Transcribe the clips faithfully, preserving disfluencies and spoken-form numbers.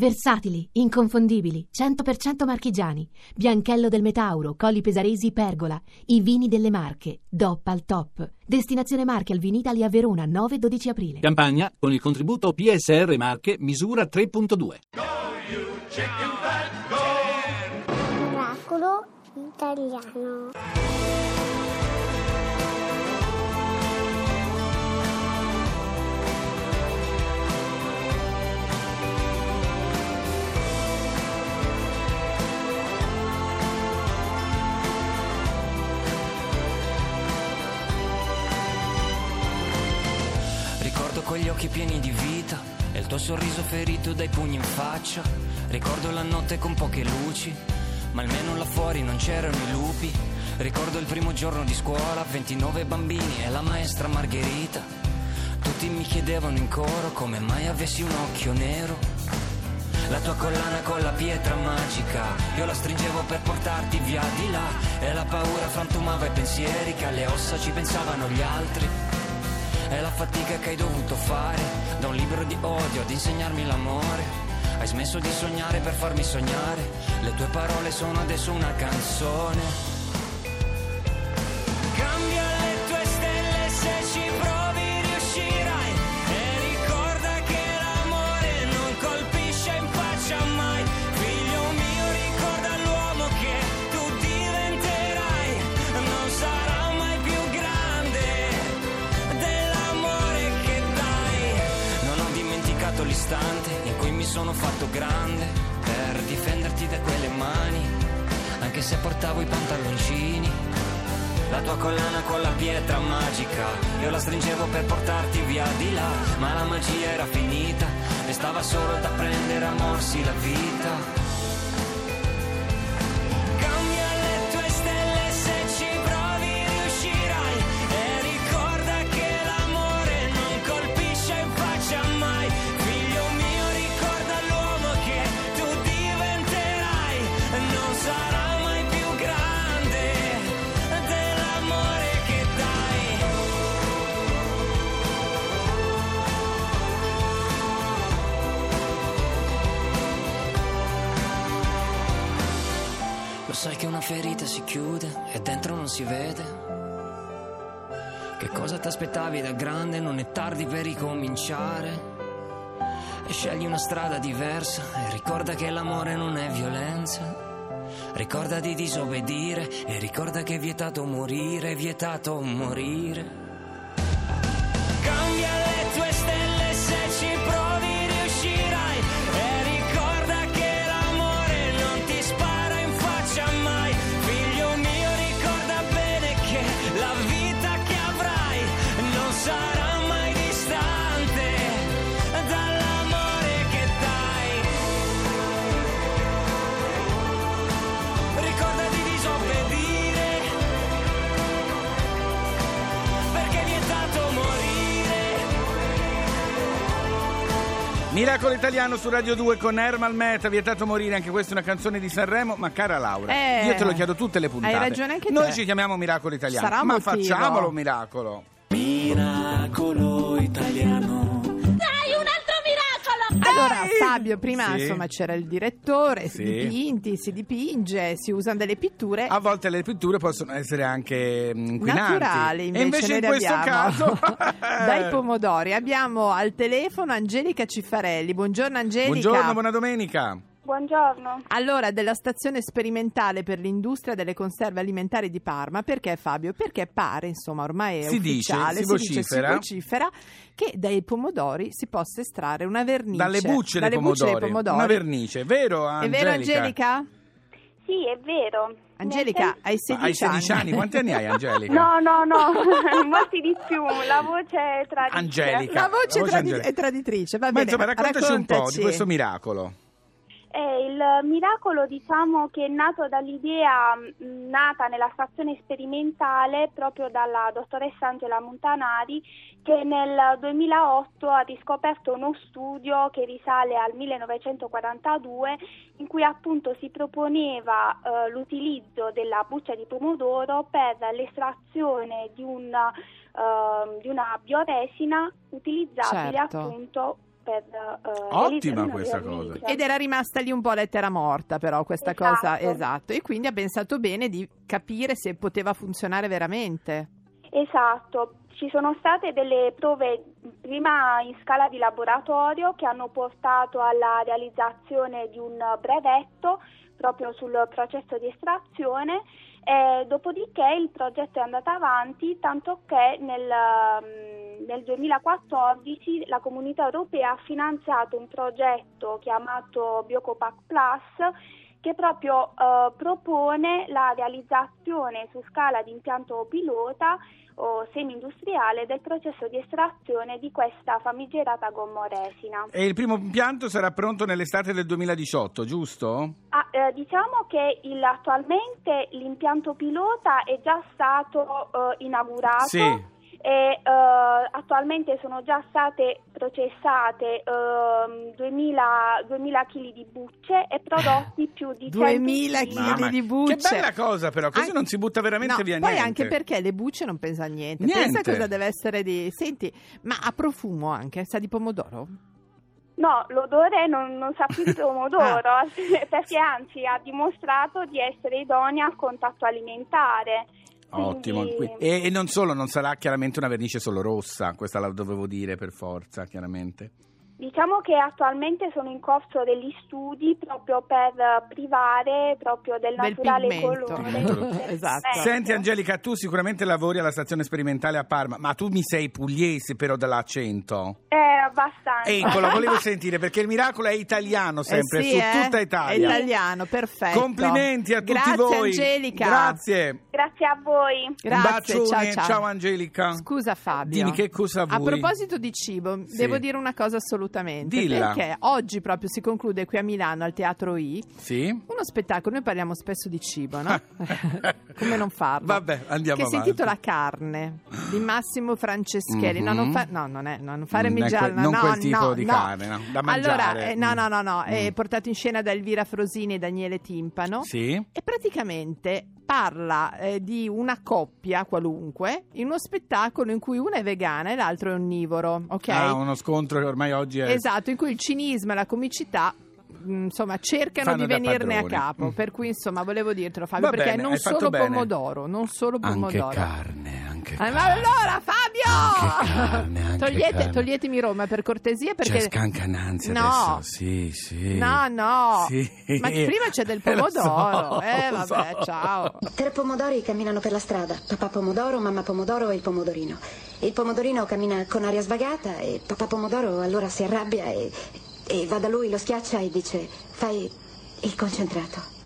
Versatili, inconfondibili, cento per cento marchigiani. Bianchello del Metauro, Colli Pesaresi Pergola, i vini delle Marche, D O P al top. Destinazione Marche al VinItaly a Verona, nove dodici aprile. Campagna con il contributo P S R Marche, misura tre punto due. Oracolo italiano. Con gli occhi pieni di vita e il tuo sorriso ferito dai pugni in faccia. Ricordo la notte con poche luci, ma almeno là fuori non c'erano i lupi. Ricordo il primo giorno di scuola, ventinove bambini e la maestra Margherita. Tutti mi chiedevano in coro come mai avessi un occhio nero. La tua collana con la pietra magica, io la stringevo per portarti via di là. E la paura frantumava i pensieri che alle ossa ci pensavano gli altri. È la fatica che hai dovuto fare, da un libro di odio ad insegnarmi l'amore. Hai smesso di sognare per farmi sognare, le tue parole sono adesso una canzone. Cambia le tue stelle se ci provi riuscirai, e ricorda che l'amore non colpisce in faccia mai. Figlio mio, ricorda l'uomo che tu diventerai, non sarà mai più grande l'istante in cui mi sono fatto grande per difenderti da quelle mani, anche se portavo i pantaloncini. La tua collana con la pietra magica, io la stringevo per portarti via di là, ma la magia era finita, restava solo da prendere a morsi la vita. Sai che una ferita si chiude e dentro non si vede. Che cosa ti aspettavi da grande? Non è tardi per ricominciare. E scegli una strada diversa e ricorda che l'amore non è violenza. Ricorda di disobbedire e ricorda che è vietato morire, è vietato morire. Cambia le tue stelle se ci provi riuscirai. E ricorda che l'amore non ti spaventa mai, figlio mio, ricorda bene che la vita che avrai non sarà mai distante dall'amore che dai. Ricorda di disobbedire, perché è vietato morire. Miracolo italiano su Radio due con Ermal Meta, vietato morire, anche questa è una canzone di Sanremo, ma cara Laura, eh, io te lo chiedo tutte le puntate. Hai ragione anche te. Noi ci chiamiamo Miracolo Italiano. Sarà un ma motivo. Facciamolo un miracolo. Miracolo italiano. Dai, un altro miracolo. Allora, Fabio, prima sì. insomma c'era il direttore, sì. si dipinti, si dipinge, si usano delle pitture. A volte le pitture possono essere anche inquinanti. Naturali, invece, e invece in questo abbiamo. caso dai pomodori. Abbiamo al telefono Angelica Cifarelli. Buongiorno Angelica. Buongiorno, buona domenica. Buongiorno. Allora, della Stazione Sperimentale per l'Industria delle Conserve Alimentari di Parma, perché Fabio? Perché pare, insomma, ormai è si ufficiale, dice, si, si, vocifera. Dice, si vocifera che dai pomodori si possa estrarre una vernice. Dalle bucce, dalle dei, bucce pomodori. dei pomodori. Una vernice, vero Angelica? È vero Angelica? Sì, è vero. Angelica, hai sedici, hai sedici anni. anni. Quanti anni hai, Angelica? No, no, no, molti di più. La voce è traditrice. Angelica. La voce, La voce tradi- Angelica. è traditrice, va Ma bene. Ma raccontaci Raccontaci un po' di questo miracolo. Eh, il miracolo, diciamo, che è nato dall'idea mh, nata nella stazione sperimentale proprio dalla dottoressa Angela Montanari, che nel duemilaotto ha riscoperto uno studio che risale al millenovecentoquarantadue, in cui appunto si proponeva eh, l'utilizzo della buccia di pomodoro per l'estrazione di, un, eh, di una bioresina utilizzabile, certo, appunto per uh, ottima questa cosa, ed era rimasta lì un po' lettera morta, però questa esatto. cosa esatto e quindi ha pensato bene di capire se poteva funzionare veramente. Esatto, ci sono state delle prove prima in scala di laboratorio che hanno portato alla realizzazione di un brevetto proprio sul processo di estrazione, eh, dopodiché il progetto è andato avanti, tanto che nel, nel duemilaquattordici la Comunità Europea ha finanziato un progetto chiamato Bio Copac Plus, che proprio eh, propone la realizzazione su scala di impianto pilota o semi-industriale del processo di estrazione di questa famigerata gommoresina. E il primo impianto sarà pronto nell'estate del duemiladiciotto, giusto? Ah, eh, diciamo che il, attualmente l'impianto pilota è già stato eh, inaugurato. Sì. E, uh, attualmente sono già state processate uh, duemila chili di bucce e prodotti più di duemila chili di bucce. Che bella cosa, però, così anche... non si butta veramente no, via poi niente. Poi anche perché le bucce non pensa a niente. niente. Pensa cosa deve essere di... Senti, ma ha profumo anche? Sa di pomodoro? No, l'odore non, non sa più pomodoro, ah. perché anzi ha dimostrato di essere idonea al contatto alimentare. Ottimo, quindi... e, e non solo, non sarà chiaramente una vernice solo rossa, questa la dovevo dire per forza, chiaramente. Diciamo che attualmente sono in corso degli studi proprio per privare proprio del, del naturale pigmento. Colore. Esatto. Senti Angelica, tu sicuramente lavori alla stazione sperimentale a Parma, ma tu mi sei pugliese però dall'accento? Eh, abbastanza. Eccolo, volevo sentire, perché il miracolo è italiano sempre, eh sì, su eh? tutta Italia. È italiano, perfetto. Complimenti a Grazie, tutti voi. Grazie Angelica. Grazie. Grazie a voi. Grazie, un bacione, ciao, ciao. Ciao Angelica. Scusa Fabio. Dimmi che cosa vuoi. A proposito di cibo, sì. devo dire una cosa assolutamente. Dilla. Perché oggi proprio si conclude qui a Milano al Teatro I sì. uno spettacolo, noi parliamo spesso di cibo, no? Come non farlo? Vabbè, andiamo che avanti. Si intitola Carne di Massimo Franceschieri. Mm-hmm. No, non fa... no, non è no, non fare migiano, que- non no, quel tipo no, di no. carne no. da mangiare. Allora, eh, no, no, no, no, mm. è portato in scena da Elvira Frosini e Daniele Timpano. Sì. E praticamente parla eh, di una coppia qualunque in uno spettacolo in cui una è vegana e l'altro è onnivoro, ok? Ah, uno scontro che ormai oggi è... Esatto, in cui il cinismo e la comicità insomma cercano Fanno di venirne a capo, mm. per cui insomma volevo dirtelo Fabio. Va perché bene, non solo bene. pomodoro, non solo pomodoro. Anche carne, anche carne. Ma allora Fabio! Anche carne, anche Togliete, carne. Toglietemi Roma per cortesia perché... C'è Scancananzi no. adesso, sì, sì. No, no, sì. ma prima c'è del pomodoro, so, eh vabbè, so. ciao. Tre pomodori camminano per la strada, papà pomodoro, mamma pomodoro e il pomodorino. Il pomodorino cammina con aria svagata e papà pomodoro allora si arrabbia e... E va da lui, lo schiaccia e dice: fai il concentrato.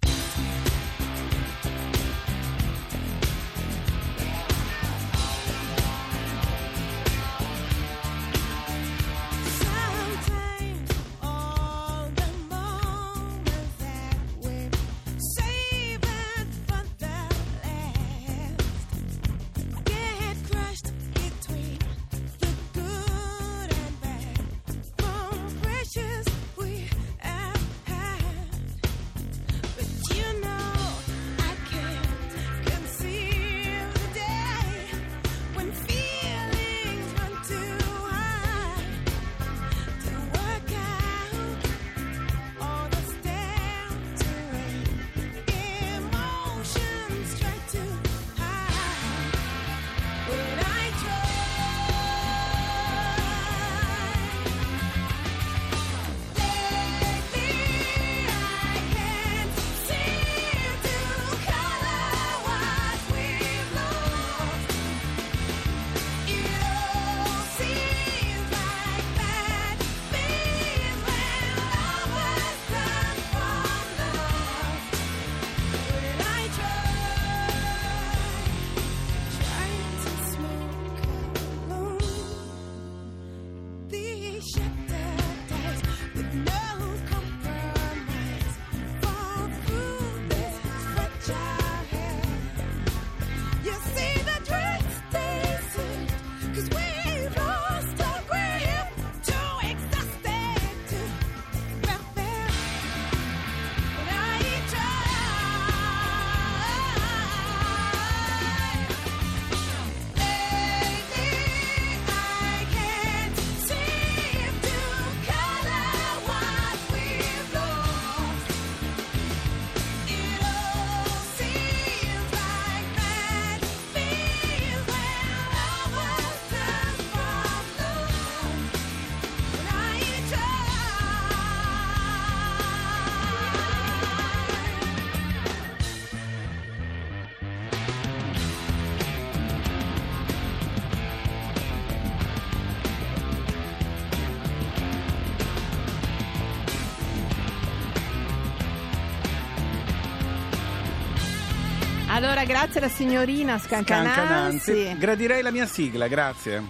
Allora, grazie alla signorina Scancananzi. Scancananzi. Gradirei la mia sigla, grazie.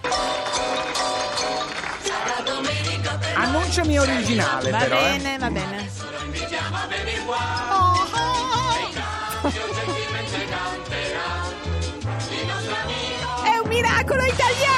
Annunciami originale, va però. Va bene, eh. va bene. Oh, oh. È un miracolo italiano!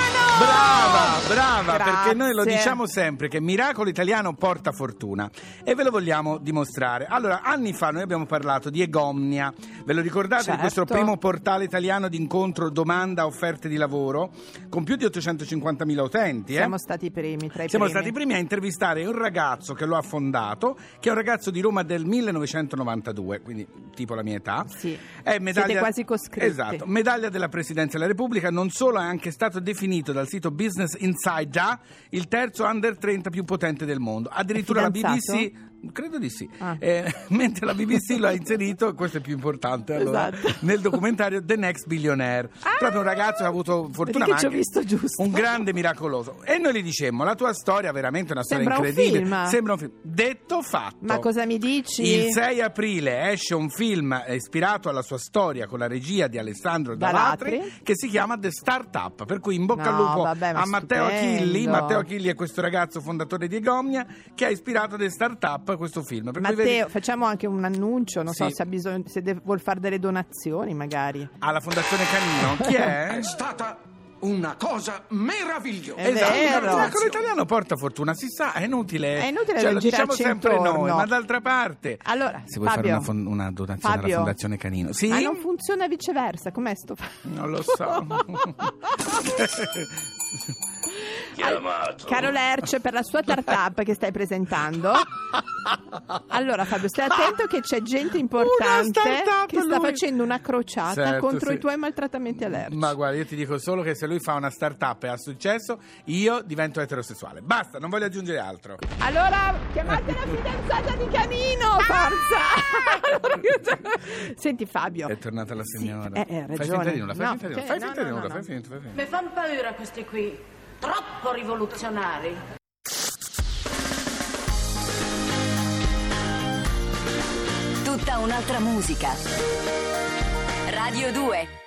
Brava, brava, grazie. Perché noi lo diciamo sempre che miracolo italiano porta fortuna e ve lo vogliamo dimostrare. Allora, anni fa noi abbiamo parlato di Egomnia, ve lo ricordate? Certo. Di questo primo portale italiano di incontro domanda offerte di lavoro con più di ottocentocinquantamila utenti. Siamo eh? stati i primi tra i Siamo primi. stati i primi a intervistare un ragazzo che lo ha fondato, che è un ragazzo di Roma del millenovecentonovantadue, quindi tipo la mia età. Sì, è medaglia... siete quasi coscritti. Esatto, medaglia della Presidenza della Repubblica. Non solo, è anche stato definito dal sito Business Insider il terzo under trenta più potente del mondo. Addirittura la B B C, credo di sì, ah. eh, mentre la B B C lo ha inserito, questo è più importante allora, esatto. nel documentario The Next Billionaire. Ah, proprio un ragazzo che ha avuto fortuna, ma ci ho visto giusto. Un grande miracoloso. E noi gli dicemmo: la tua storia è veramente una storia sembra incredibile, un film. Sembra un film. Detto fatto, ma cosa mi dici? Il sei aprile esce un film ispirato alla sua storia con la regia di Alessandro Dallatre che si chiama The Startup, per cui in bocca no, al lupo vabbè, ma a Matteo Achilli. Matteo Achilli è questo ragazzo fondatore di Egomnia che ha ispirato The Startup, questo film. Per Matteo, veri... facciamo anche un annuncio, non sì. so se ha bisogno, se deve, vuol fare delle donazioni magari alla Fondazione Canino. Chi è? È stata una cosa meravigliosa. È esatto, vero. Ma quello italiano porta fortuna, si sa, è inutile. È inutile, cioè, lo diciamo sempre intorno. Noi, ma d'altra parte. Allora, se vuoi Fabio, fare una, fond- una donazione Fabio. alla Fondazione Canino. Sì? Ma non funziona viceversa, com'è sto? Non lo so. Chiamato. Caro Lerce, per la sua startup che stai presentando. Allora Fabio, stai attento che c'è gente importante che sta lui. facendo una crociata certo, contro sì. i tuoi maltrattamenti a Lerce. Ma guarda, io ti dico solo che se lui fa una startup e ha successo, io divento eterosessuale. Basta, non voglio aggiungere altro. Allora chiamate la fidanzata di Canino, forza. Ah! Senti Fabio, è tornata la signora. Sì, eh, fai finta di nulla, fai finta di nulla, fai finta di nulla, fai finta. Mi fanno paura questi qui. Troppo rivoluzionari. Tutta un'altra musica. Radio due